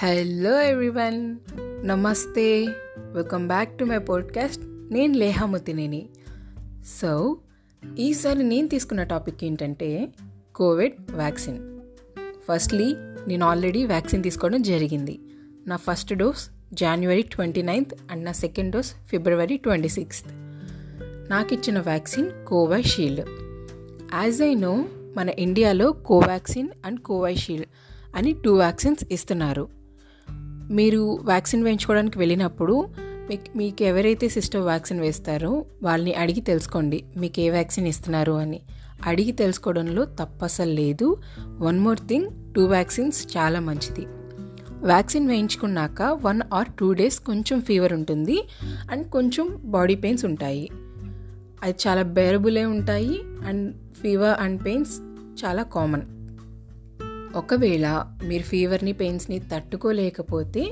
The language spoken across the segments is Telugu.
హలో ఎవ్రీవన్, నమస్తే. Welcome back to my podcast. నేను లేహామతినేని. సో ఈసారి నేను తీసుకున్న టాపిక్ ఏంటంటే కోవిడ్ వ్యాక్సిన్. ఫస్ట్లీ, నేను ఆల్రెడీ వ్యాక్సిన్ తీసుకోవడం జరిగింది. నా ఫస్ట్ డోస్ జనవరి 29th అండ్ నా సెకండ్ డోస్ ఫిబ్రవరి 26th. నాకు ఇచ్చిన vaccine Covishield. As I know, మన ఇండియాలో కోవాక్సిన్ అండ్ కోవిషీల్డ్ అని 2 వ్యాక్సిన్స్ ఇస్తున్నారు. మీరు వ్యాక్సిన్ వేయించుకోవడానికి వెళ్ళినప్పుడు మీకు ఎవరైతే సిస్టర్ వ్యాక్సిన్ వేస్తారో వాళ్ళని అడిగి తెలుసుకోండి మీకు ఏ వ్యాక్సిన్ ఇస్తున్నారు అని. అడిగి తెలుసుకోవడంలో తప్పసలు లేదు. వన్ మోర్ థింగ్, 2 వ్యాక్సిన్స్ చాలా మంచిది. వ్యాక్సిన్ వేయించుకున్నాక 1 or 2 days కొంచెం ఫీవర్ ఉంటుంది అండ్ కొంచెం బాడీ పెయిన్స్ ఉంటాయి. అది చాలా బేరబులే ఉంటాయి అండ్ ఫీవర్ అండ్ పెయిన్స్ చాలా కామన్. ఒకవేళ మీరు ఫీవర్ని పెయిన్స్ని తట్టుకోలేకపోతే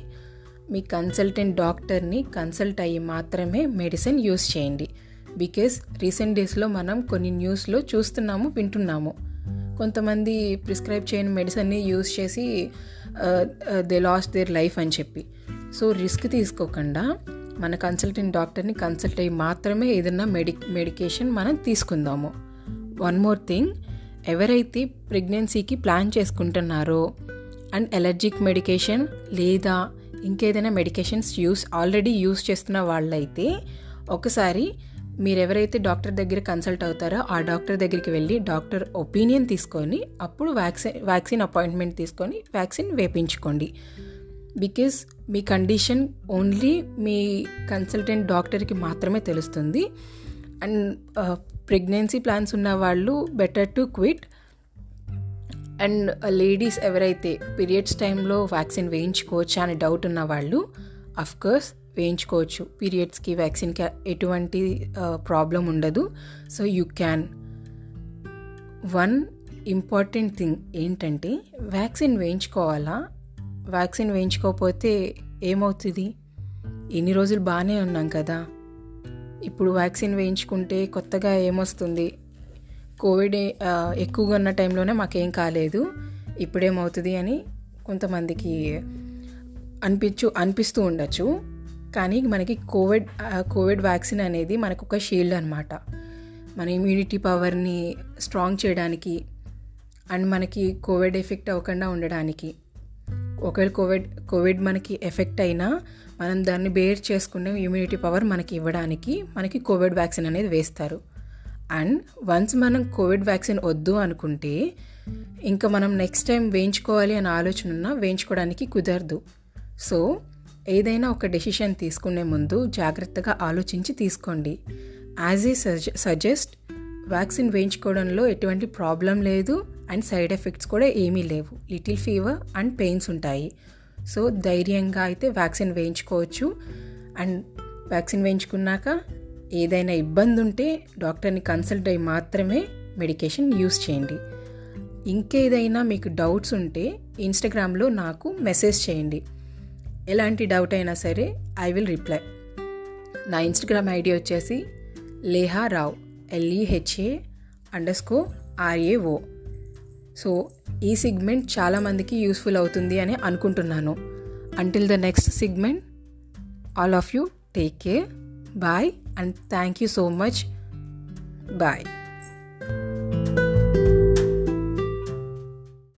మీ కన్సల్టెంట్ డాక్టర్ని కన్సల్ట్ అయ్యి మాత్రమే మెడిసిన్ యూస్ చేయండి. బికాజ్ రీసెంట్ డేస్లో మనం కొన్ని న్యూస్లో చూస్తున్నాము, వింటున్నాము, కొంతమంది ప్రిస్క్రైబ్ చేయని మెడిసిన్ని యూస్ చేసి దే లాస్ట్ దేర్ లైఫ్ అని చెప్పి. సో రిస్క్ తీసుకోకుండా మన కన్సల్టెంట్ డాక్టర్ని కన్సల్ట్ అయ్యి మాత్రమే ఏదైనా మెడికేషన్ మనం తీసుకుందాము. వన్ మోర్ థింగ్, ఎవరైతే ప్రెగ్నెన్సీకి ప్లాన్ చేసుకుంటున్నారో అండ్ ఎలర్జిక్ మెడికేషన్ లేదా ఇంకేదైనా మెడికేషన్స్ ఆల్రెడీ యూస్ చేస్తున్న వాళ్ళైతే ఒకసారి మీరు ఎవరైతే డాక్టర్ దగ్గర కన్సల్ట్ అవుతారో ఆ డాక్టర్ దగ్గరికి వెళ్ళి డాక్టర్ ఒపీనియన్ తీసుకొని అప్పుడు వ్యాక్సిన్ అపాయింట్మెంట్ తీసుకొని వ్యాక్సిన్ వేయించుకోండి. బికాజ్ మీ కండిషన్ ఓన్లీ మీ కన్సల్టెంట్ డాక్టర్కి మాత్రమే తెలుస్తుంది. అండ్ ప్రెగ్నెన్సీ ప్లాన్స్ ఉన్న వాళ్ళు better to quit. And ladies ఎవరైతే పీరియడ్స్ టైంలో వ్యాక్సిన్ వేయించుకోవచ్చు అని డౌట్ ఉన్న వాళ్ళు అఫ్కోర్స్ వేయించుకోవచ్చు. పీరియడ్స్కి వ్యాక్సిన్కి ఎటువంటి ప్రాబ్లం ఉండదు. So you can. One important thing ఏంటంటే వ్యాక్సిన్ వేయించుకోవాలా? వ్యాక్సిన్ వేయించుకోకపోతే ఏమవుతుంది? ఎన్ని రోజులు బాగానే ఉన్నాం కదా. ఇప్పుడు వ్యాక్సిన్ వేయించుకుంటే కొత్తగా ఏమొస్తుంది? కోవిడ్ ఎక్కువగా ఉన్న టైంలోనే మాకేం కాలేదు, ఇప్పుడేమవుతుంది అని కొంతమందికి అనిపిస్తూ ఉండొచ్చు. కానీ మనకి కోవిడ్ వ్యాక్సిన్ అనేది మనకు ఒక షీల్డ్ అనమాట. మన ఇమ్యూనిటీ పవర్ని స్ట్రాంగ్ చేయడానికి అండ్ మనకి కోవిడ్ ఎఫెక్ట్ అవ్వకుండా ఉండడానికి. ఒకవేళ కోవిడ్ మనకి ఎఫెక్ట్ అయినా మనం దాన్ని బేర్ చేసుకునే ఇమ్యూనిటీ పవర్ మనకి ఇవ్వడానికి మనకి కోవిడ్ వ్యాక్సిన్ అనేది వేస్తారు. అండ్ వన్స్ మనం కోవిడ్ వ్యాక్సిన్ వద్దు అనుకుంటే ఇంకా మనం నెక్స్ట్ టైం వేయించుకోవాలి అనే ఆలోచన ఉన్నా వేయించుకోవడానికి కుదరదు. సో ఏదైనా ఒక డెసిషన్ తీసుకునే ముందు జాగ్రత్తగా ఆలోచించి తీసుకోండి. యాజ్ ఏ సజెస్ట్, వ్యాక్సిన్ వేయించుకోవడంలో ఎటువంటి ప్రాబ్లం లేదు అండ్ సైడ్ ఎఫెక్ట్స్ కూడా ఏమీ లేవు. లిటిల్ ఫీవర్ అండ్ పెయిన్స్ ఉంటాయి. సో ధైర్యంగా అయితే వ్యాక్సిన్ వేయించుకోవచ్చు. అండ్ వ్యాక్సిన్ వేయించుకున్నాక ఏదైనా ఇబ్బంది ఉంటే డాక్టర్ని కన్సల్ట్ అయ్యి మాత్రమే మెడికేషన్ యూస్ చేయండి. ఇంకేదైనా మీకు డౌట్స్ ఉంటే ఇన్స్టాగ్రామ్లో నాకు మెసేజ్ చేయండి. ఎలాంటి డౌట్ అయినా సరే ఐ విల్ రిప్లై. నా ఇన్స్టాగ్రామ్ ఐడి వచ్చేసి లేహా రావు, LEHA_RAO. సో ఈ సెగ్మెంట్ చాలామందికి యూస్ఫుల్ అవుతుంది అని అనుకుంటున్నాను. Until the next segment, all of you take care. Bye and thank you so much. Bye.